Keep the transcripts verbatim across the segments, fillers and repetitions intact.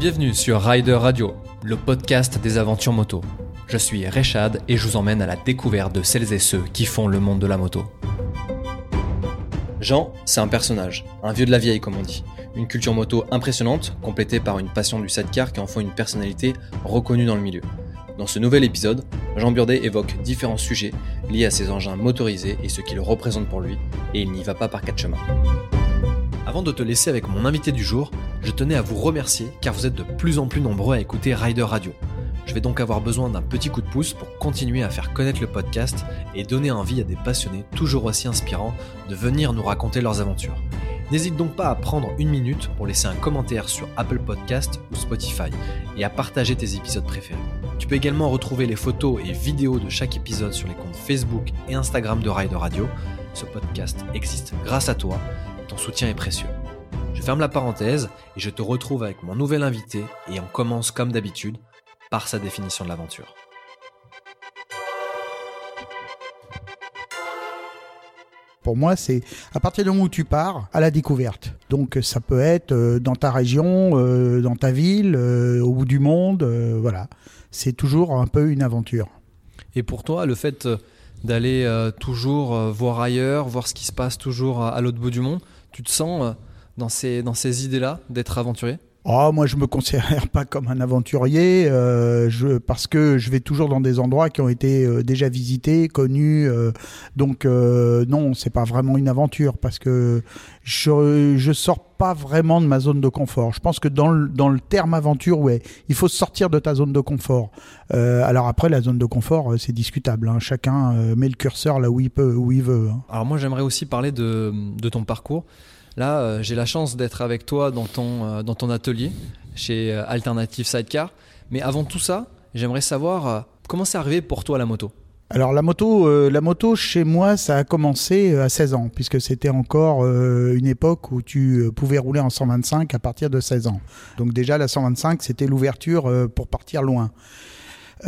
Bienvenue sur Rider Radio, le podcast des aventures moto. Je suis Rechad et je vous emmène à la découverte de celles et ceux qui font le monde de la moto. Jean, c'est un personnage, un vieux de la vieille comme on dit. Une culture moto impressionnante, complétée par une passion du sidecar qui en fait une personnalité reconnue dans le milieu. Dans ce nouvel épisode, Jean Burdet évoque différents sujets liés à ses engins motorisés et ce qu'ils représentent pour lui, et il n'y va pas par quatre chemins. Avant de te laisser avec mon invité du jour, je tenais à vous remercier car vous êtes de plus en plus nombreux à écouter Rider Radio. Je vais donc avoir besoin d'un petit coup de pouce pour continuer à faire connaître le podcast et donner envie à des passionnés toujours aussi inspirants de venir nous raconter leurs aventures. N'hésite donc pas à prendre une minute pour laisser un commentaire sur Apple Podcasts ou Spotify et à partager tes épisodes préférés. Tu peux également retrouver les photos et vidéos de chaque épisode sur les comptes Facebook et Instagram de Rider Radio. Ce podcast existe grâce à toi, ton soutien est précieux. Je ferme la parenthèse et je te retrouve avec mon nouvel invité et on commence comme d'habitude par sa définition de l'aventure. Pour moi, c'est à partir du moment où tu pars à la découverte. Donc ça peut être dans ta région, dans ta ville, au bout du monde, voilà. C'est toujours un peu une aventure. Et pour toi, le fait d'aller toujours voir ailleurs, voir ce qui se passe toujours à l'autre bout du monde, tu te sens dans ces, dans ces idées-là d'être aventurier ? Oh, moi, je ne me considère pas comme un aventurier euh, je, parce que je vais toujours dans des endroits qui ont été euh, déjà visités, connus. Euh, donc, euh, non, ce n'est pas vraiment une aventure parce que je ne sors pas vraiment de ma zone de confort. Je pense que dans le, dans le terme aventure, ouais, il faut sortir de ta zone de confort. Euh, alors après, la zone de confort, c'est discutable. Hein. Chacun euh, met le curseur là où il peut, où il veut. Hein. Alors moi, j'aimerais aussi parler de, de ton parcours. Là, euh, j'ai la chance d'être avec toi dans ton, euh, dans ton atelier chez euh, Alternative Sidecar. Mais avant tout ça, j'aimerais savoir euh, comment c'est arrivé pour toi la moto ? Alors la moto, euh, la moto chez moi, ça a commencé à seize ans puisque c'était encore euh, une époque où tu pouvais rouler en cent vingt-cinq à partir de seize ans. Donc déjà la cent vingt-cinq, c'était l'ouverture euh, pour partir loin.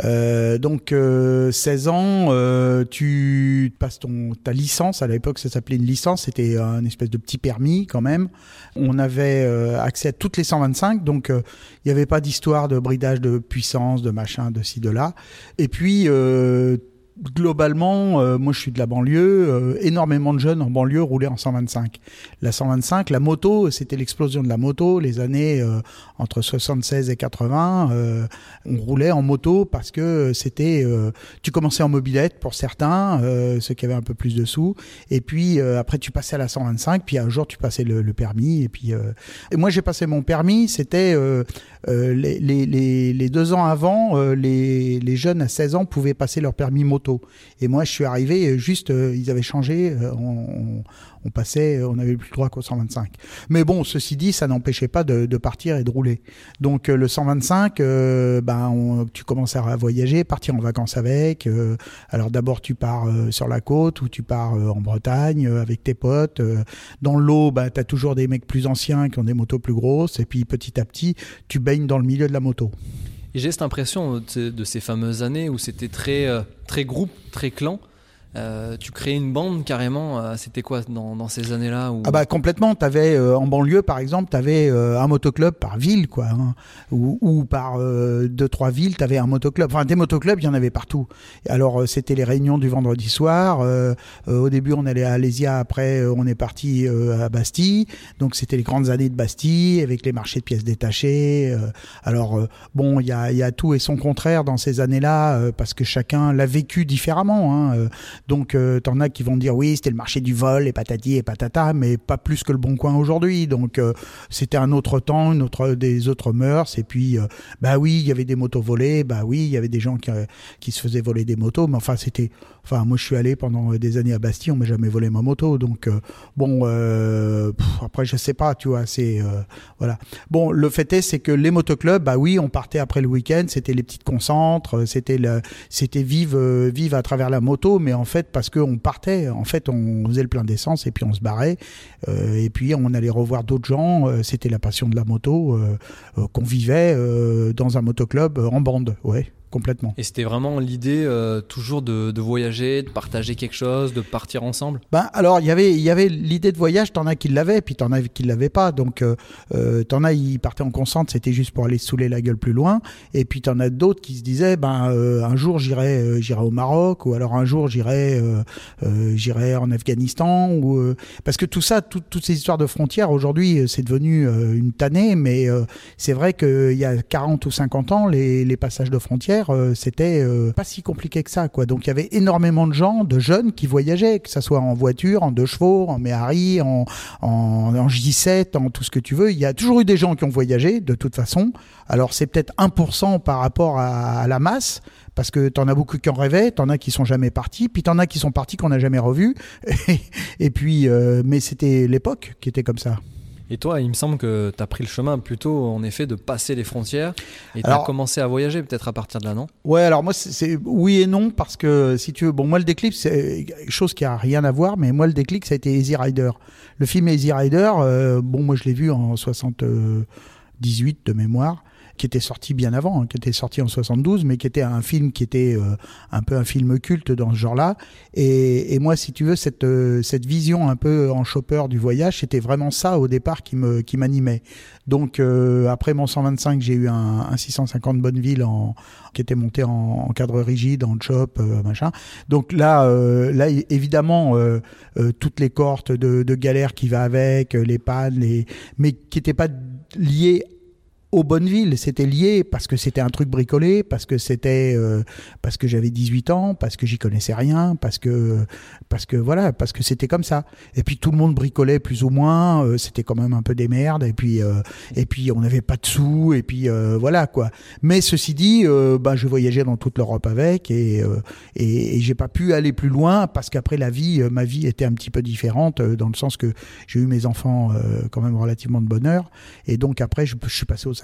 Euh, donc euh, seize ans, euh, tu passes ton, ta licence, à l'époque ça s'appelait une licence, c'était un espèce de petit permis quand même. On avait euh, accès à toutes les cent vingt-cinq, donc il euh, n'y avait pas d'histoire de bridage de puissance, de machin, de ci, de là. Et puis euh, globalement, euh, moi je suis de la banlieue, euh, énormément de jeunes en banlieue roulaient en cent vingt-cinq. La cent vingt-cinq, la moto, c'était l'explosion de la moto, les années euh, entre soixante-seize et quatre-vingts, euh, on roulait en moto parce que c'était, euh, tu commençais en mobilette pour certains, euh, ceux qui avaient un peu plus de sous, et puis euh, après tu passais à la cent vingt-cinq, puis un jour tu passais le, le permis, et puis euh, et moi j'ai passé mon permis, c'était euh, euh, les, les, les, les deux ans avant, euh, les, les jeunes à seize ans pouvaient passer leur permis moto. Et moi, je suis arrivé juste, euh, ils avaient changé, euh, on, on passait, on n'avait plus le droit qu'au cent vingt-cinq. Mais bon, ceci dit, ça n'empêchait pas de, de partir et de rouler. Donc euh, le cent vingt-cinq, euh, ben, on, tu commences à voyager, partir en vacances avec. Euh, alors d'abord, tu pars euh, sur la côte ou tu pars euh, en Bretagne euh, avec tes potes. Euh, dans l'eau, bah, tu as toujours des mecs plus anciens qui ont des motos plus grosses. Et puis petit à petit, tu baignes dans le milieu de la moto. Et j'ai cette impression de ces fameuses années où c'était très, très groupe, très clan. Euh, tu créais une bande carrément, c'était quoi dans, dans ces années-là où... Ah bah complètement, t'avais, euh, en banlieue par exemple, t'avais euh, un motoclub par ville quoi, hein, ou, ou par euh, deux, trois villes, t'avais un motoclub, enfin des motoclubs, il y en avait partout. Alors euh, c'était les réunions du vendredi soir, euh, euh, au début on allait à Alésia, après euh, on est parti euh, à Bastille, donc c'était les grandes années de Bastille, avec les marchés de pièces détachées. Euh, alors euh, bon, il y a, y a tout et son contraire dans ces années-là, euh, parce que chacun l'a vécu différemment, hein, euh, Donc, euh, t'en as qui vont dire oui, c'était le marché du vol et patati et patata, mais pas plus que le Bon Coin aujourd'hui. Donc, euh, c'était un autre temps, une autre, des autres mœurs. Et puis, euh, bah oui, il y avait des motos volées. Bah oui, il y avait des gens qui, euh, qui se faisaient voler des motos. Mais enfin, c'était. Enfin, moi, je suis allé pendant des années à Bastille, on m'a jamais volé ma moto. Donc, euh, bon, euh, pff, après, je sais pas, tu vois, c'est euh, voilà. Bon, le fait est, c'est que les motoclubs, bah oui, on partait après le week-end. C'était les petites concentres, c'était le, c'était vive, euh, vive à travers la moto, mais en fait, parce qu'on partait, en fait, on faisait le plein d'essence et puis on se barrait. Euh, et puis, on allait revoir d'autres gens. Euh, c'était la passion de la moto euh, euh, qu'on vivait euh, dans un motoclub euh, en bande. Ouais. complètement. Et c'était vraiment l'idée euh, toujours de, de voyager, de partager quelque chose, de partir ensemble. Ben alors il y avait il y avait l'idée de voyage, t'en as qui l'avaient, puis t'en as qui l'avaient pas. Donc euh, t'en as ils partaient en concentre, c'était juste pour aller saouler la gueule plus loin. Et puis t'en as d'autres qui se disaient ben euh, un jour j'irai euh, j'irai au Maroc, ou alors un jour j'irai euh, euh, j'irai en Afghanistan, ou euh, parce que tout ça, tout, toutes ces histoires de frontières aujourd'hui c'est devenu euh, une tannée, mais euh, c'est vrai qu'il y a quarante ou cinquante ans les, les passages de frontières euh, c'était euh, pas si compliqué que ça quoi. Donc il y avait énormément de gens, de jeunes qui voyageaient, que ça soit en voiture, en deux chevaux, en Méhari, en, en, en J sept, en tout ce que tu veux. Il y a toujours eu des gens qui ont voyagé de toute façon. Alors c'est peut-être un pour cent par rapport à, à la masse, parce que t'en as beaucoup qui en rêvaient, t'en as qui sont jamais partis, puis t'en as qui sont partis qu'on n'a jamais revus. Et, et puis, euh, mais c'était l'époque qui était comme ça. Et toi, il me semble que tu as pris le chemin plutôt, en effet, de passer les frontières, et tu as commencé à voyager peut-être à partir de là, non ? Ouais, alors moi, c'est, c'est oui et non, parce que si tu veux, bon, moi le déclic, c'est chose qui a rien à voir, mais moi le déclic, ça a été Easy Rider. Le film Easy Rider, euh, bon, moi je l'ai vu en soixante-dix-huit de mémoire, qui était sorti bien avant, hein, qui était sorti en soixante-douze, mais qui était un film qui était euh, un peu un film culte dans ce genre-là. Et, et moi, si tu veux, cette euh, cette vision un peu en chopper du voyage, c'était vraiment ça au départ qui me qui m'animait. Donc euh, après mon cent vingt-cinq, j'ai eu un, un six cent cinquante Bonneville en qui était monté en, en cadre rigide, en chop, euh, machin. Donc là, euh, là évidemment, euh, euh, toutes les cohortes de, de galères qui va avec, les pannes, les mais qui n'étaient pas liées au Bonneville, c'était lié parce que c'était un truc bricolé, parce que c'était euh, parce que j'avais dix-huit ans, parce que j'y connaissais rien, parce que parce que voilà, parce que c'était comme ça. Et puis tout le monde bricolait plus ou moins, euh, c'était quand même un peu des merdes. Et puis euh, et puis on n'avait pas de sous. Et puis euh, voilà quoi. Mais ceci dit, euh, bah je voyageais dans toute l'Europe avec, et, euh, et et j'ai pas pu aller plus loin parce qu'après la vie, euh, ma vie était un petit peu différente euh, dans le sens que j'ai eu mes enfants euh, quand même relativement de bonne heure. Et donc après je, je suis passé au sidecar.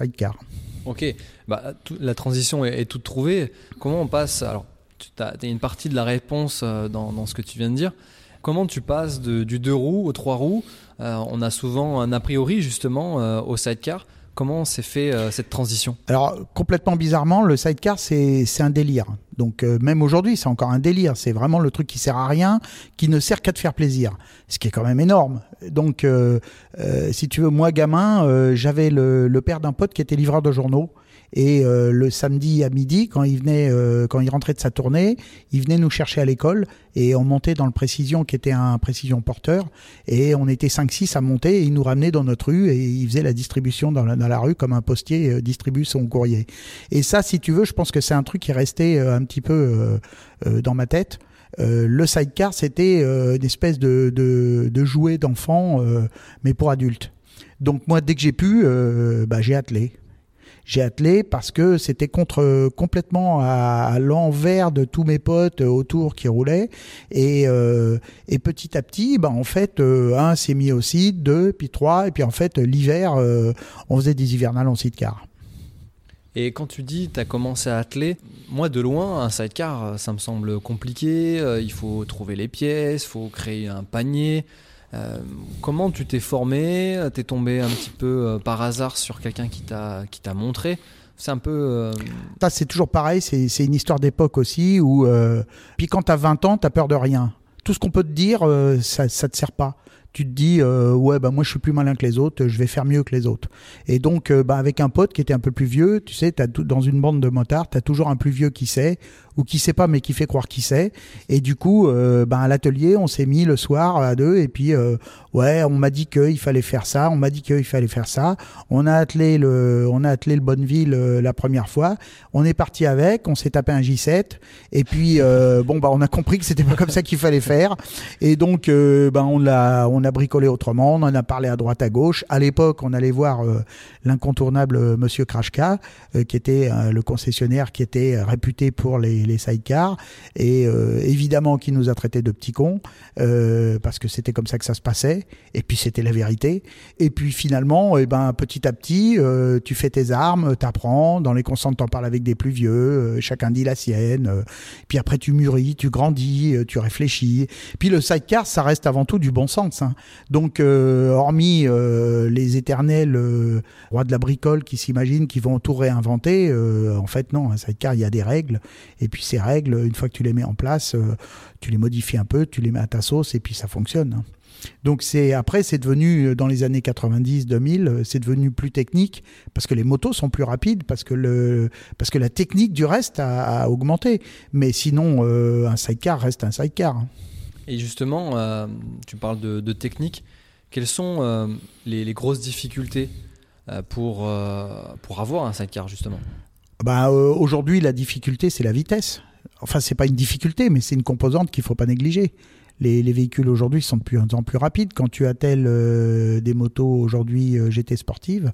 Ok, bah, tout, la transition est, est toute trouvée. Comment on passe, alors tu as une partie de la réponse euh, dans, dans ce que tu viens de dire, comment tu passes de, du deux roues au trois roues, euh, on a souvent un a priori justement euh, au sidecar. Comment s'est fait euh, cette transition ? Alors complètement bizarrement, le sidecar c'est, c'est un délire. Donc euh, même aujourd'hui, c'est encore un délire. C'est vraiment le truc qui sert à rien, qui ne sert qu'à te faire plaisir, ce qui est quand même énorme. Donc euh, euh, si tu veux, moi gamin, euh, j'avais le, le père d'un pote qui était livreur de journaux. Et euh, le samedi à midi, quand il venait, euh, quand il rentrait de sa tournée, il venait nous chercher à l'école et on montait dans le Précision, qui était un Précision porteur, et on était cinq six à monter et il nous ramenait dans notre rue et il faisait la distribution dans la, dans la rue comme un postier euh, distribue son courrier. Et ça, si tu veux, je pense que c'est un truc qui est resté euh, un petit peu euh, euh, dans ma tête. Euh, le sidecar, c'était euh, une espèce de, de, de jouet d'enfant, euh, mais pour adultes. Donc moi, dès que j'ai pu, euh, bah, j'ai attelé. J'ai attelé parce que c'était contre complètement à, à l'envers de tous mes potes autour qui roulaient, et euh, et petit à petit, ben en fait euh, un s'est mis au side, deux, puis trois, et puis en fait l'hiver euh, on faisait des hivernales en sidecar. Et quand tu dis t'as commencé à atteler, moi de loin un sidecar ça me semble compliqué, il faut trouver les pièces, faut créer un panier. Euh, comment tu t'es formé ? T'es tombé un petit peu euh, par hasard sur quelqu'un qui t'a, qui t'a montré ? C'est un peu... Euh... Ça, c'est toujours pareil, c'est, c'est une histoire d'époque aussi. Où, euh... Puis quand t'as vingt ans, t'as peur de rien. Tout ce qu'on peut te dire, euh, ça, ça te sert pas. Tu te dis euh, ouais bah moi je suis plus malin que les autres, je vais faire mieux que les autres. Et donc euh, bah avec un pote qui était un peu plus vieux, tu sais, t'as tout, dans une bande de motards, t'as toujours un plus vieux qui sait ou qui sait pas mais qui fait croire qu'il sait. Et du coup euh, bah à l'atelier on s'est mis le soir à deux et puis euh, ouais on m'a dit qu'il fallait faire ça, on m'a dit qu'il fallait faire ça. On a attelé le, on a attelé le Bonneville euh, la première fois. On est parti avec, on s'est tapé un J sept et puis euh, bon bah on a compris que c'était pas comme ça qu'il fallait faire. Et donc euh, bah on l'a on On a bricolé autrement, on en a parlé à droite à gauche. À l'époque, on allait voir euh, l'incontournable euh, Monsieur Krashka, euh, qui était euh, le concessionnaire qui était réputé pour les, les sidecars, et euh, évidemment qu'il nous a traités de petits cons, euh, parce que c'était comme ça que ça se passait, et puis c'était la vérité. Et puis finalement, eh ben, petit à petit, euh, tu fais tes armes, t'apprends, dans les concentres t'en parles avec des plus vieux, euh, chacun dit la sienne, euh, puis après tu mûris, tu grandis, euh, tu réfléchis. Puis le sidecar, ça reste avant tout du bon sens, hein. Donc euh, hormis euh, les éternels euh, rois de la bricole qui s'imaginent qu'ils vont tout réinventer, euh, en fait non, un sidecar, il y a des règles, et puis ces règles, une fois que tu les mets en place, euh, tu les modifies un peu, tu les mets à ta sauce, et puis ça fonctionne, hein. Donc c'est, après c'est devenu, dans les années quatre-vingt-dix deux mille, c'est devenu plus technique, parce que les motos sont plus rapides, parce que, le, parce que la technique du reste a, a augmenté, mais sinon euh, un sidecar reste un sidecar. Et justement, euh, tu parles de, de technique, quelles sont euh, les, les grosses difficultés euh, pour, euh, pour avoir un sidecar justement ? Bah, euh, aujourd'hui la difficulté c'est la vitesse, enfin c'est pas une difficulté mais c'est une composante qu'il faut pas négliger. Les, les véhicules aujourd'hui sont de plus en plus rapides. Quand tu attelles euh, des motos aujourd'hui euh, G T sportives,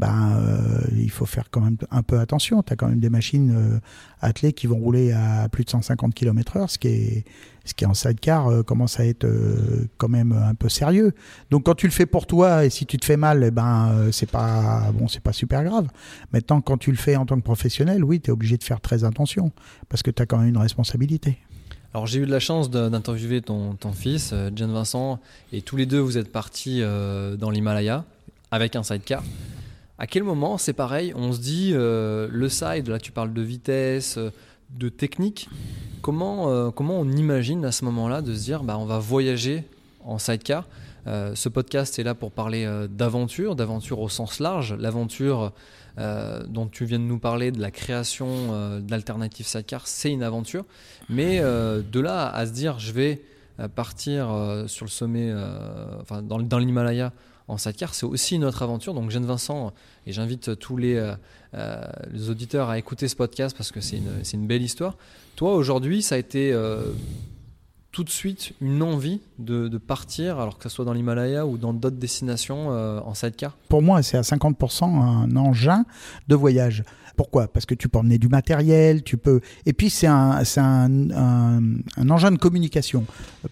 ben, euh, il faut faire quand même un peu attention. Tu as quand même des machines euh, attelées qui vont rouler à plus de cent cinquante kilomètres heure, ce qui est, ce qui est en sidecar euh, commence à être euh, quand même un peu sérieux. Donc quand tu le fais pour toi et si tu te fais mal, eh ben, euh, c'est pas, bon, c'est pas super grave. Maintenant, quand tu le fais en tant que professionnel, oui, tu es obligé de faire très attention parce que tu as quand même une responsabilité. Alors j'ai eu de la chance de, d'interviewer ton, ton fils, Jean-Vincent, et tous les deux vous êtes partis euh, dans l'Himalaya avec un sidecar. À quel moment, c'est pareil, on se dit euh, le side, là tu parles de vitesse, de technique, comment, euh, comment on imagine à ce moment-là de se dire bah, on va voyager en sidecar. Euh, ce podcast est là pour parler euh, d'aventure, d'aventure au sens large, l'aventure euh, dont tu viens de nous parler, de la création euh, d'Alternative Sidecar, c'est une aventure. Mais euh, de là à se dire je vais partir euh, sur le sommet, euh, enfin, dans, dans l'Himalaya en sidecar, c'est aussi notre aventure. Donc Jean-Vincent, et j'invite tous les, euh, les auditeurs à écouter ce podcast parce que c'est une, c'est une belle histoire. Toi aujourd'hui, ça a été... Euh, tout de suite une envie de, de partir, alors que ce soit dans l'Himalaya ou dans d'autres destinations euh, en sidecar ? Pour moi, c'est à cinquante pour cent un engin de voyage. Pourquoi ? Parce que tu peux emmener du matériel, tu peux... Et puis, c'est, un, c'est un, un, un engin de communication.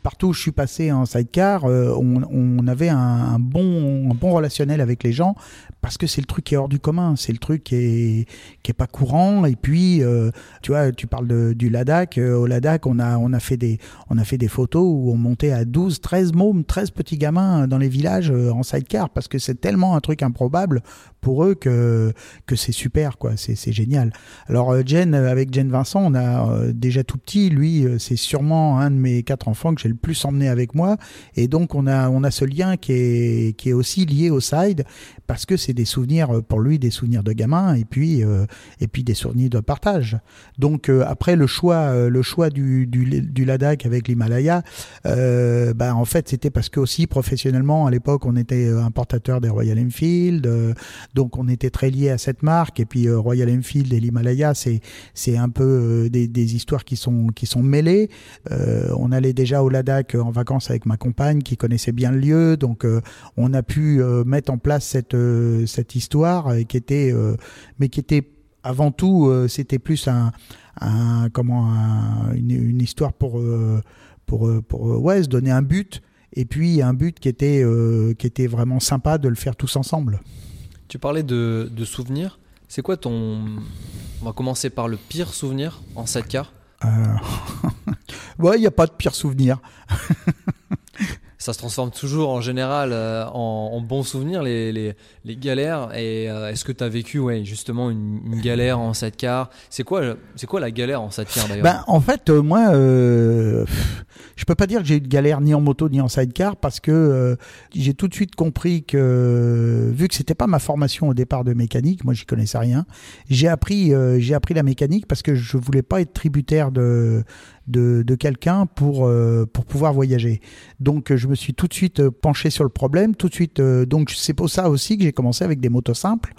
Partout où je suis passé en sidecar, euh, on, on avait un, un, bon, un bon relationnel avec les gens parce que c'est le truc qui est hors du commun, c'est le truc qui est, qui est pas courant. Et puis, euh, tu vois, tu parles de, du Ladakh. Au Ladakh, on a, on a fait des... On a fait des photos où on montait à douze, treize mômes, treize petits gamins dans les villages en sidecar parce que c'est tellement un truc improbable pour eux que, que c'est super, quoi. C'est, c'est génial. Alors, Jen, avec Jean-Vincent, on a déjà tout petit. Lui, c'est sûrement un de mes quatre enfants que j'ai le plus emmené avec moi. Et donc, on a, on a ce lien qui est, qui est aussi lié au side parce que c'est des souvenirs, pour lui, des souvenirs de gamin et puis, euh, et puis des souvenirs de partage. Donc, euh, après, le choix, le choix du, du, du Ladakh avec les Malaya, euh, bah en fait c'était parce que aussi professionnellement à l'époque on était importateur des Royal Enfield, euh, donc on était très lié à cette marque et puis euh, Royal Enfield et l'Himalaya c'est c'est un peu euh, des, des histoires qui sont qui sont mêlées. Euh, on allait déjà au Ladakh en vacances avec ma compagne qui connaissait bien le lieu, donc euh, on a pu euh, mettre en place cette euh, cette histoire euh, qui était euh, mais qui était avant tout euh, c'était plus un Un, comment un, une, une histoire pour pour pour ouais se donner un but et puis un but qui était euh, qui était vraiment sympa de le faire tous ensemble. Tu parlais de de souvenirs. C'est quoi ton... On va commencer par le pire souvenir en sidecar. Euh... ouais, il y a pas de pire souvenir. Ça se transforme toujours en général euh, en, en bons souvenirs, les, les, les galères. Et euh, est-ce que tu as vécu ouais, justement une, une galère en sidecar ? C'est quoi, c'est quoi la galère en sidecar d'ailleurs ? Ben, en fait, euh, moi, euh, je peux pas dire que j'ai eu de galère ni en moto ni en sidecar parce que euh, j'ai tout de suite compris que, vu que c'était pas ma formation au départ de mécanique, moi j'y connaissais rien, j'ai appris, euh, j'ai appris la mécanique parce que je voulais pas être tributaire de, de, de quelqu'un pour, euh, pour pouvoir voyager. Donc je me me suis tout de suite penché sur le problème, tout de suite. Euh, donc c'est pour ça aussi que j'ai commencé avec des motos simples.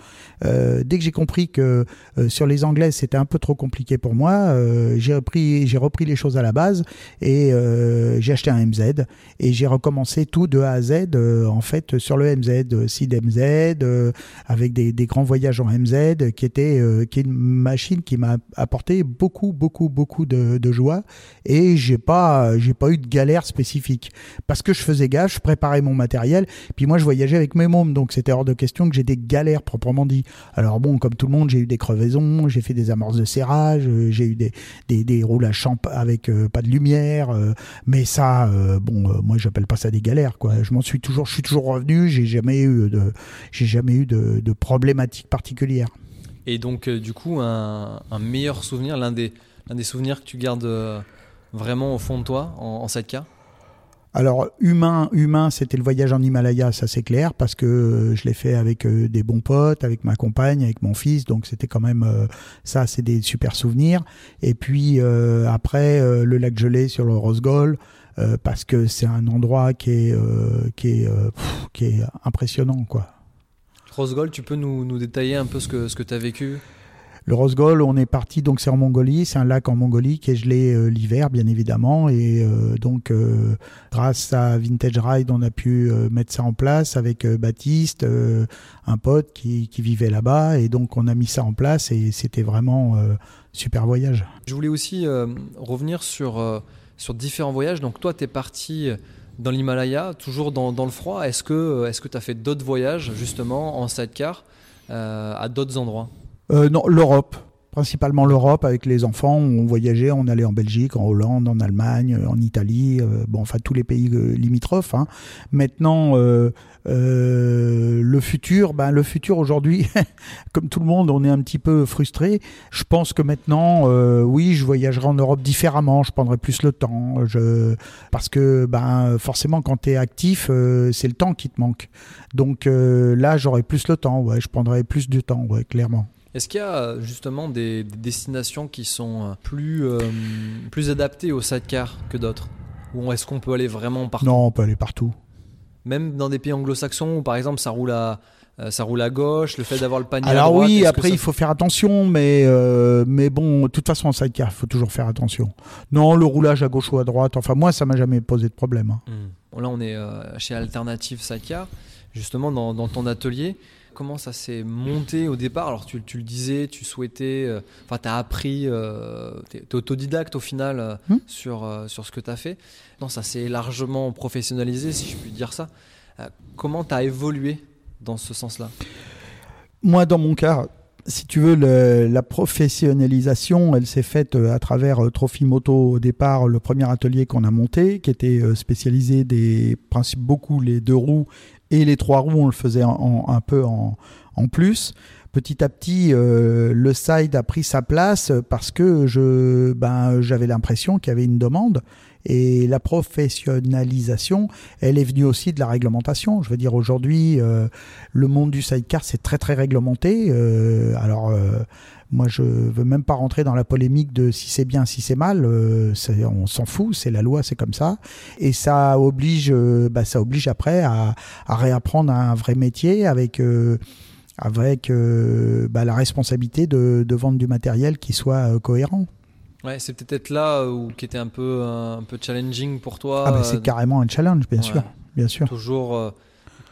Euh, dès que j'ai compris que euh, sur les anglaises c'était un peu trop compliqué pour moi, euh, j'ai repris, j'ai repris les choses à la base et euh, j'ai acheté un M Z et j'ai recommencé tout de A à Z euh, en fait sur le M Z, Sid M Z, euh, avec des, des grands voyages en M Z, qui était euh, qui est une machine qui m'a apporté beaucoup beaucoup beaucoup de, de joie et j'ai pas j'ai pas eu de galère spécifique parce que je faisais gaffe, je préparais mon matériel, puis moi je voyageais avec mes mômes, donc c'était hors de question que j'ai des galères proprement dit. Alors bon, comme tout le monde, j'ai eu des crevaisons, j'ai fait des amorces de serrage, j'ai eu des des, des roues à champ avec euh, pas de lumière, euh, mais ça euh, bon euh, moi j'appelle pas ça des galères quoi. Je m'en suis toujours je suis toujours revenu, j'ai jamais eu de j'ai jamais eu de, de problématique particulière. Et donc euh, du coup un, un meilleur souvenir, l'un des l'un des souvenirs que tu gardes euh, vraiment au fond de toi en, en sidecar? Alors humain, humain, c'était le voyage en Himalaya, ça c'est clair, parce que euh, je l'ai fait avec euh, des bons potes, avec ma compagne, avec mon fils, donc c'était quand même euh, ça, c'est des super souvenirs. Et puis euh, après euh, le lac gelé sur le Rosgol, euh, parce que c'est un endroit qui est euh, qui est euh, pff, qui est impressionnant quoi. Rosgol, tu peux nous, nous détailler un peu ce que, ce que tu as vécu ? Le Rosgol, on est parti, donc c'est en Mongolie, c'est un lac en Mongolie qui est gelé euh, l'hiver, bien évidemment. Et euh, donc, euh, grâce à Vintage Ride, on a pu euh, mettre ça en place avec euh, Baptiste, euh, un pote qui, qui vivait là-bas. Et donc, on a mis ça en place et c'était vraiment euh, super voyage. Je voulais aussi euh, revenir sur, euh, sur différents voyages. Donc, toi, tu es parti dans l'Himalaya, toujours dans, dans le froid. Est-ce que est-ce que tu as fait d'autres voyages, justement, en sidecar, euh, à d'autres endroits ? Euh, non, l'Europe, principalement l'Europe avec les enfants. On voyageait, on allait en Belgique, en Hollande, en Allemagne, en Italie, euh, bon, enfin tous les pays euh, limitrophes. Hein. Maintenant, euh, euh, le futur, ben le futur aujourd'hui, comme tout le monde, on est un petit peu frustré. Je pense que maintenant, euh, oui, je voyagerai en Europe différemment. Je prendrai plus le temps, je... parce que ben forcément, quand t'es actif, euh, c'est le temps qui te manque. Donc euh, là, j'aurai plus le temps. Ouais, je prendrai plus du temps, ouais, clairement. Est-ce qu'il y a justement des, des destinations qui sont plus, euh, plus adaptées au sidecar que d'autres ? Ou est-ce qu'on peut aller vraiment partout ? Non, on peut aller partout. Même dans des pays anglo-saxons où par exemple ça roule à... Ça roule à gauche, le fait d'avoir le panier. Alors à droite, oui, après ça... il faut faire attention, mais euh, mais bon, de toute façon en sidecar, il faut toujours faire attention. Non, le roulage à gauche ou à droite, enfin moi ça m'a jamais posé de problème. Hein. Mmh. Là on est euh, chez Alternative Sidecar, justement dans, dans ton atelier. Comment ça s'est monté au départ ? Alors tu, tu le disais, tu souhaitais, euh, enfin t'as appris, euh, t'es, t'es autodidacte au final euh, mmh. sur euh, sur ce que t'as fait. Non, ça s'est largement professionnalisé, si je puis dire ça. Euh, comment t'as évolué ? Dans ce sens-là ? Moi, dans mon cas, si tu veux, le, la professionnalisation, elle s'est faite à travers Trophy Moto au départ, le premier atelier qu'on a monté, qui était spécialisé des principes beaucoup, les deux roues et les trois roues, on le faisait en, en, un peu en, en plus. Petit à petit, euh, le side a pris sa place parce que je, ben, j'avais l'impression qu'il y avait une demande. Et la professionnalisation, elle est venue aussi de la réglementation. Je veux dire, aujourd'hui, euh, le monde du sidecar, c'est très, très réglementé. Euh, alors, euh, moi, je veux même pas rentrer dans la polémique de si c'est bien, si c'est mal. Euh, c'est, on s'en fout, c'est la loi, c'est comme ça. Et ça oblige, euh, bah, ça oblige après à, à réapprendre un vrai métier avec... Euh, avec euh, bah, la responsabilité de, de vendre du matériel qui soit euh, cohérent. Ouais, c'est peut-être là où qui était un peu un peu challenging pour toi. Ah bah, c'est euh, carrément un challenge, bien ouais. sûr, bien sûr. Toujours. Euh,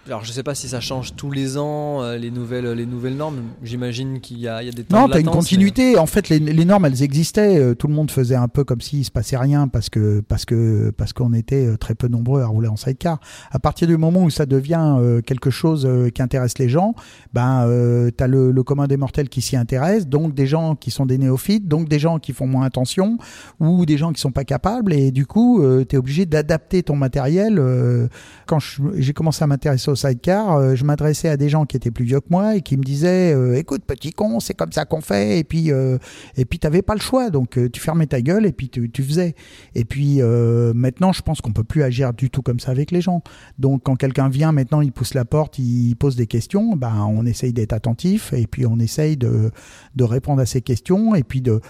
alors je sais pas si ça change tous les ans euh, les nouvelles les nouvelles normes. J'imagine qu'il y a il y a des temps non, de latence. Non, t'as une continuité. Mais... En fait, les, les normes elles existaient. Tout le monde faisait un peu comme s'il se passait rien parce que parce que parce qu'on était très peu nombreux à rouler en sidecar. À partir du moment où ça devient euh, quelque chose euh, qui intéresse les gens, ben euh, t'as le, le commun des mortels qui s'y intéresse, donc des gens qui sont des néophytes, donc des gens qui font moins attention ou des gens qui sont pas capables et du coup euh, t'es obligé d'adapter ton matériel. Euh, quand je, j'ai commencé à m'intéresser au sidecar, euh, je m'adressais à des gens qui étaient plus vieux que moi et qui me disaient euh, écoute petit con, c'est comme ça qu'on fait et puis euh, et puis t'avais pas le choix donc euh, tu fermais ta gueule et puis tu, tu faisais et puis euh, maintenant je pense qu'on peut plus agir du tout comme ça avec les gens. Donc quand quelqu'un vient maintenant, il pousse la porte, il pose des questions, ben on essaye d'être attentif et puis on essaye de de répondre à ces questions et puis de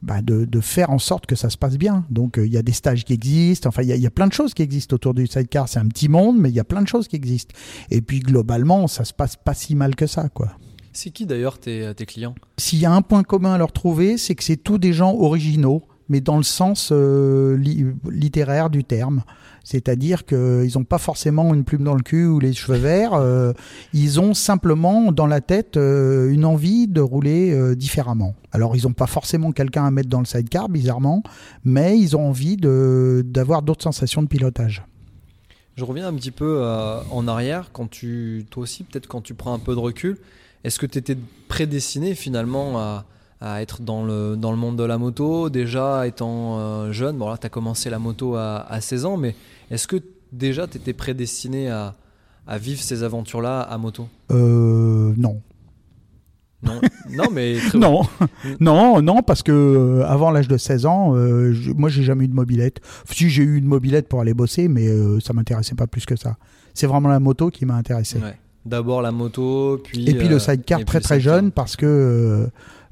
bah de, de faire en sorte que ça se passe bien. Donc il euh, y a des stages qui existent, enfin il y, y a plein de choses qui existent autour du sidecar. C'est un petit monde, mais il y a plein de choses qui existent. Et puis globalement, ça se passe pas si mal que ça, quoi. C'est qui d'ailleurs tes, tes clients ? S'il y a un point commun à leur trouver, c'est que c'est tous des gens originaux, mais dans le sens euh, li- littéraire du terme. C'est-à-dire qu'ils n'ont pas forcément une plume dans le cul ou les cheveux verts. Euh, ils ont simplement dans la tête euh, une envie de rouler euh, différemment. Alors, ils n'ont pas forcément quelqu'un à mettre dans le sidecar, bizarrement, mais ils ont envie de, d'avoir d'autres sensations de pilotage. Je reviens un petit peu euh, en arrière. Quand tu, toi aussi, peut-être quand tu prends un peu de recul, est-ce que tu étais prédestiné finalement à... à être dans le, dans le monde de la moto, déjà étant euh, jeune? Bon, là, tu as commencé la moto à, à seize ans, mais est-ce que déjà tu étais prédestiné à, à vivre ces aventures-là à moto ? Euh, non. Non, non, mais très non. non, non, parce que euh, avant l'âge de seize ans, euh, je, moi, j'ai jamais eu de mobilette. Si, j'ai eu une mobilette pour aller bosser, mais euh, ça m'intéressait pas plus que ça. C'est vraiment la moto qui m'a intéressé. Ouais. D'abord la moto, puis... Et puis euh, le sidecar très très sidecar. jeune, parce que euh,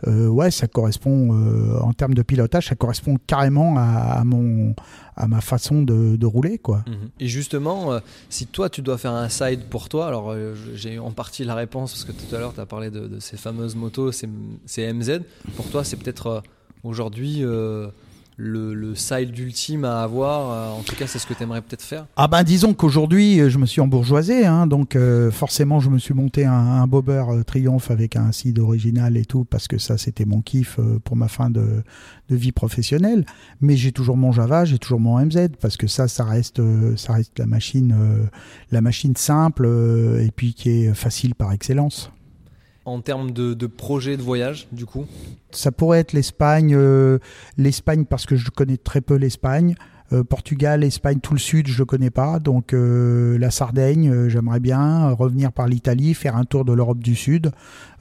euh, ouais, ça correspond, euh, en termes de pilotage, ça correspond carrément à, à, mon, à ma façon de, de rouler, quoi. Et justement, euh, si toi tu dois faire un side pour toi, alors euh, j'ai en partie la réponse, parce que tout à l'heure tu as parlé de, de ces fameuses motos, ces, ces M Z, pour toi c'est peut-être euh, aujourd'hui... Euh, Le, le side ultime à avoir, en tout cas c'est ce que tu aimerais peut-être faire? Ah ben disons qu'aujourd'hui je me suis embourgeoisé, hein, donc euh, forcément je me suis monté un, un Bobber Triumph avec un side original et tout, parce que ça c'était mon kiff pour ma fin de, de vie professionnelle. Mais j'ai toujours mon Java, j'ai toujours mon M Z, parce que ça ça reste, ça reste la machine, euh, la machine simple euh, et puis qui est facile par excellence. En termes de, de projet de voyage, du coup, ça pourrait être l'Espagne, euh, l'Espagne parce que je connais très peu l'Espagne, euh, Portugal, Espagne, tout le sud, je ne connais pas. Donc euh, la Sardaigne, euh, j'aimerais bien revenir par l'Italie, faire un tour de l'Europe du Sud.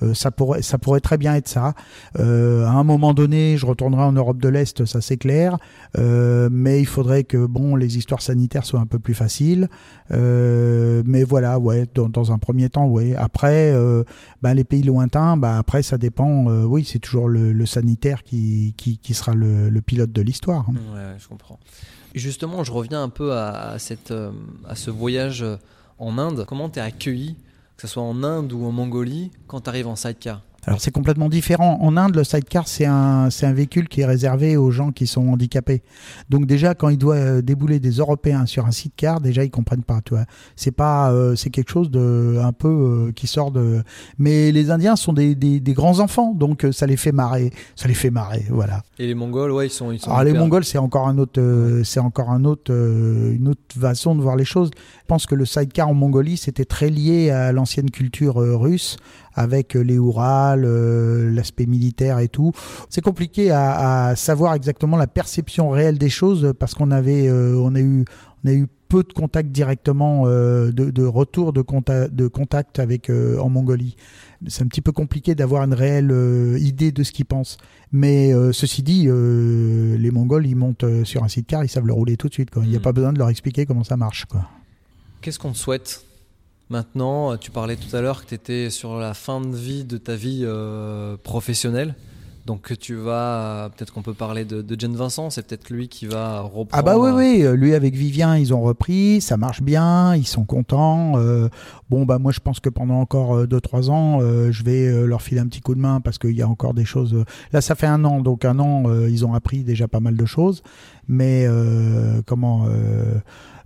Euh, ça pourrait, ça pourrait très bien être ça. Euh, à un moment donné, je retournerai en Europe de l'Est, ça c'est clair. Euh, mais il faudrait que, bon, les histoires sanitaires soient un peu plus faciles. Euh, mais voilà, ouais, dans, dans un premier temps, ouais. Après, euh, bah, les pays lointains, bah, après, ça dépend. Euh, oui, c'est toujours le, le sanitaire qui, qui, qui sera le, le pilote de l'histoire. Ouais, je comprends. Justement, je reviens un peu à, à, cette, à ce voyage en Inde. Comment t'es accueilli, que ce soit en Inde ou en Mongolie, quand t'arrives en sidecar ? Alors c'est complètement différent. En Inde, le sidecar, c'est un, c'est un véhicule qui est réservé aux gens qui sont handicapés. Donc déjà, quand il doit débouler des Européens sur un sidecar, déjà ils comprennent pas, tu vois. C'est pas, euh, c'est quelque chose de un peu euh, qui sort de. Mais les Indiens sont des, des, des grands enfants, donc euh, ça les fait marrer, ça les fait marrer, voilà. Et les Mongols, ouais, ils sont. Ils sont Alors les Mongols, c'est encore un autre, euh, c'est encore un autre, euh, une autre façon de voir les choses. Je pense que le sidecar en Mongolie, c'était très lié à l'ancienne culture euh, russe, avec les hurrahs, le, l'aspect militaire et tout. C'est compliqué à, à savoir exactement la perception réelle des choses, parce qu'on avait, euh, on a eu, on a eu peu de contact directement, euh, de, de retour de contact, de contact avec euh, en Mongolie. C'est un petit peu compliqué d'avoir une réelle euh, idée de ce qu'ils pensent. Mais euh, ceci dit, euh, les Mongols, ils montent sur un sidecar, ils savent le rouler tout de suite, quoi. Il n'y a pas besoin de leur expliquer comment ça marche, quoi. Qu'est-ce qu'on te souhaite ? Maintenant, tu parlais tout à l'heure que tu étais sur la fin de vie de ta vie euh, professionnelle. Donc tu vas, peut-être qu'on peut parler de, de Jean-Vincent, c'est peut-être lui qui va reprendre. Ah bah oui, oui, lui avec Vivien, ils ont repris, ça marche bien, ils sont contents. Euh, bon bah moi je pense que pendant encore deux trois ans, euh, je vais leur filer un petit coup de main, parce qu'il y a encore des choses. Là ça fait un an, donc un an, euh, ils ont appris déjà pas mal de choses. Mais euh, comment euh,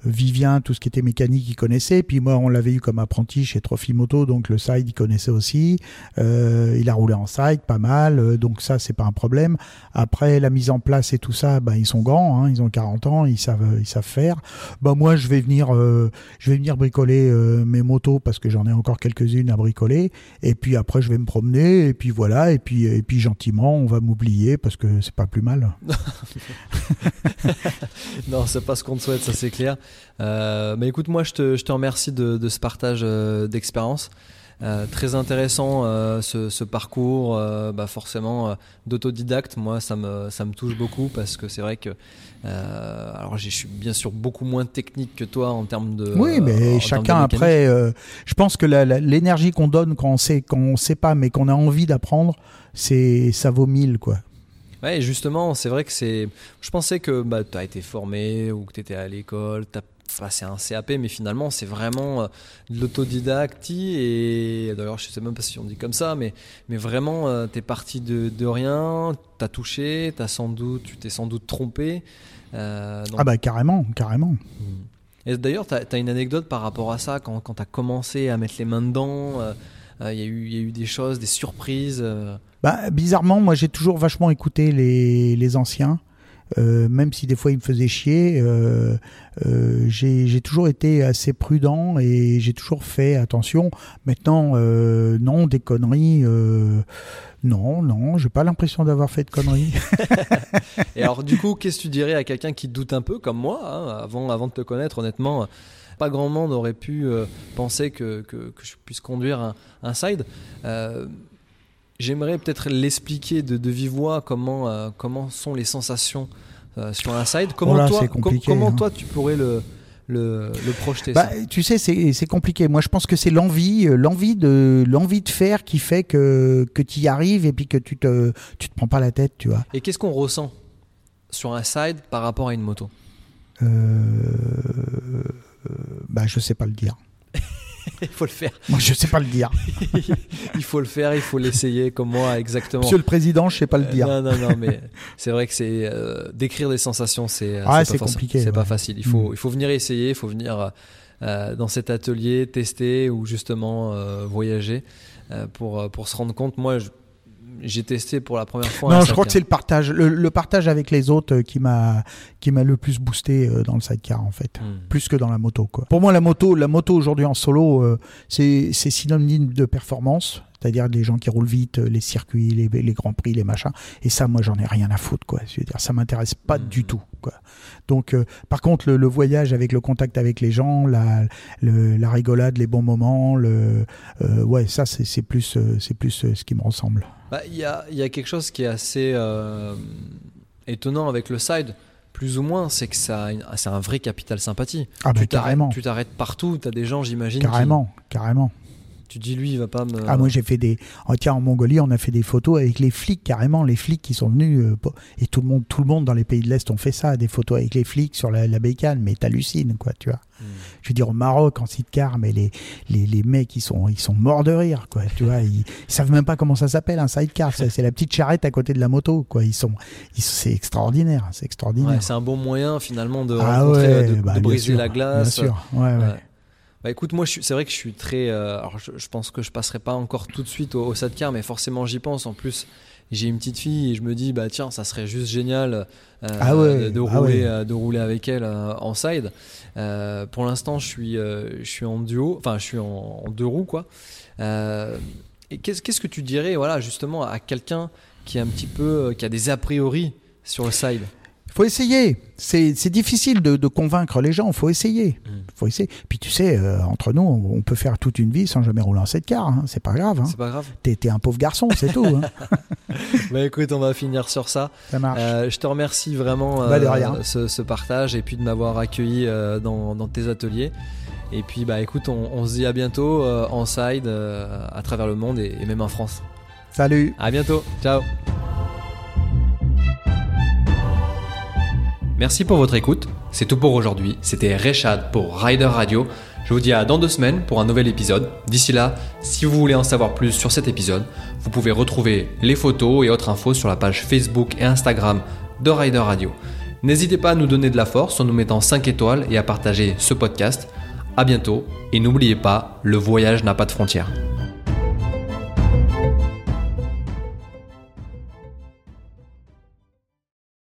Vivien, tout ce qui était mécanique, il connaissait. Puis moi, on l'avait eu comme apprenti chez Trophy Moto, donc le side, il connaissait aussi. Euh, il a roulé en side, pas mal. Donc ça, c'est pas un problème. Après, la mise en place et tout ça, ben, ils sont grands, hein, ils ont quarante ans, ils savent, ils savent faire. Ben, moi, je vais venir, euh, je vais venir bricoler euh, mes motos, parce que j'en ai encore quelques-unes à bricoler. Et puis après, je vais me promener. Et puis voilà. Et puis, et puis gentiment, on va m'oublier, parce que c'est pas plus mal. Non, c'est pas ce qu'on te souhaite, ça c'est clair. Euh, bah écoute, moi je te, je te remercie de, de ce partage euh, d'expérience. Euh, très intéressant euh, ce, ce parcours, euh, bah forcément euh, d'autodidacte. Moi, ça me, ça me touche beaucoup, parce que c'est vrai que euh, alors je suis bien sûr beaucoup moins technique que toi en termes de. Oui, mais euh, chacun après. Euh, je pense que la, la, l'énergie qu'on donne quand on sait, quand on sait pas, mais qu'on a envie d'apprendre, c'est ça vaut mille, quoi. Ouais, justement, c'est vrai que c'est. Je pensais que bah, tu as été formé ou que tu étais à l'école, tu as passé un C A P, mais finalement, c'est vraiment de l'autodidacte. Et d'ailleurs, je ne sais même pas si on dit comme ça, mais, mais vraiment, tu es parti de, de rien, tu as touché, t'as sans doute, tu t'es sans doute trompé. Euh, donc... Ah, bah carrément, carrément. Mmh. Et d'ailleurs, tu as une anecdote par rapport à ça, quand, quand tu as commencé à mettre les mains dedans, il euh, y, y a eu des choses, des surprises euh... Bah, bizarrement, moi j'ai toujours vachement écouté les, les anciens, euh, même si des fois ils me faisaient chier, euh, euh, j'ai, j'ai toujours été assez prudent et j'ai toujours fait attention. Maintenant, euh, non, des conneries, euh, non, non, j'ai pas l'impression d'avoir fait de conneries. Et alors du coup, qu'est-ce que tu dirais à quelqu'un qui doute un peu, comme moi, hein, avant, avant de te connaître, honnêtement pas grand monde aurait pu euh, penser que, que, que je puisse conduire un, un side. Euh, J'aimerais peut-être l'expliquer de, de vive voix comment, euh, comment sont les sensations euh, sur un side. Comment, voilà, toi, com- comment hein. toi, tu pourrais le, le, le projeter bah, ça tu sais, c'est, c'est compliqué. Moi, je pense que c'est l'envie, l'envie de, l'envie de faire qui fait que, que tu y arrives et puis que tu te, tu te prends pas la tête, tu vois. Et qu'est-ce qu'on ressent sur un side par rapport à une moto? euh, euh, bah, je sais pas le dire. Il faut le faire. Moi, je sais pas le dire. Il faut le faire, il faut l'essayer comme moi, exactement. Monsieur le Président, je sais pas le dire. Euh, non, non, non, mais c'est vrai que c'est euh, décrire des sensations, c'est, ah, c'est, c'est pas compliqué. C'est ouais. pas facile. Il faut, mmh. il faut venir essayer, il faut venir euh, dans cet atelier tester ou justement euh, voyager euh, pour pour se rendre compte. Moi, je, j'ai testé pour la première fois. Non, je crois que c'est le partage, le, le partage avec les autres qui m'a, qui m'a le plus boosté dans le sidecar en fait, mmh. plus que dans la moto quoi. Pour moi, la moto, la moto aujourd'hui en solo, euh, c'est, c'est synonyme de performance, c'est-à-dire les gens qui roulent vite, les circuits, les, les grands prix, les machins. Et ça, moi, j'en ai rien à foutre quoi. C'est-à-dire, ça m'intéresse pas mmh. du tout quoi. Donc, euh, par contre, le, le voyage avec le contact avec les gens, la, le, la rigolade, les bons moments, le, euh, ouais, ça, c'est, c'est plus, euh, c'est plus euh, ce qui me ressemble. Bah, y a, y a quelque chose qui est assez euh, étonnant avec le side, plus ou moins, c'est que ça, c'est un vrai capital sympathie. Ah bah, tu carrément. Tu t'arrêtes partout, t'as des gens, j'imagine. Carrément, qui... carrément. Tu dis, lui, il va pas me... Ah, moi, j'ai fait des... Oh, tiens, en Mongolie, on a fait des photos avec les flics, carrément, les flics qui sont venus... Euh, et tout le monde, tout le monde dans les pays de l'Est ont fait ça, des photos avec les flics sur la, la bécane, mais t'hallucines, quoi, tu vois. Mmh. Je veux dire, au Maroc, en sidecar, mais les, les, les mecs, ils sont, ils sont morts de rire, quoi, tu vois. Ils, ils savent même pas comment ça s'appelle, un sidecar. C'est, c'est la petite charrette à côté de la moto, quoi. Ils sont... Ils, c'est extraordinaire, c'est extraordinaire. Ouais, c'est un bon moyen, finalement, de ah, rencontrer, ouais, de, bah, de briser sûr, la glace. Bien sûr, ouais, ouais. ouais. Bah écoute, moi je suis, c'est vrai que je suis très euh, alors je, je pense que je passerai pas encore tout de suite au, au sidecar, mais forcément j'y pense. En plus j'ai une petite fille et je me dis bah tiens, ça serait juste génial euh, ah ouais, de, de ah rouler ouais. euh, de rouler avec elle euh, en side. Euh, pour l'instant je suis euh, je suis en duo, enfin je suis en, en deux roues quoi. Euh, et qu'est-ce qu'est-ce que tu dirais voilà justement à quelqu'un qui est un petit peu euh, qui a des a priori sur le side? Il faut essayer. C'est, c'est difficile de, de convaincre les gens. Il faut essayer. Mmh. Faut essayer. Puis tu sais, euh, entre nous, on, on peut faire toute une vie sans jamais rouler en sidecar. Hein. C'est pas grave. Hein. C'est pas grave. T'es, t'es un pauvre garçon, c'est tout. Hein. Bah écoute, on va finir sur ça. Ça marche. Euh, je te remercie vraiment euh, bah de rien. Ce, ce partage et puis de m'avoir accueilli euh, dans, dans tes ateliers. Et puis bah écoute, on, on se dit à bientôt euh, en side, euh, à travers le monde et, et même en France. Salut. À bientôt. Ciao. Merci pour votre écoute, c'est tout pour aujourd'hui, c'était Rechad pour Rider Radio, je vous dis à dans deux semaines pour un nouvel épisode. D'ici là, si vous voulez en savoir plus sur cet épisode, vous pouvez retrouver les photos et autres infos sur la page Facebook et Instagram de Rider Radio. N'hésitez pas à nous donner de la force en nous mettant cinq étoiles et à partager ce podcast. À bientôt et n'oubliez pas, le voyage n'a pas de frontières.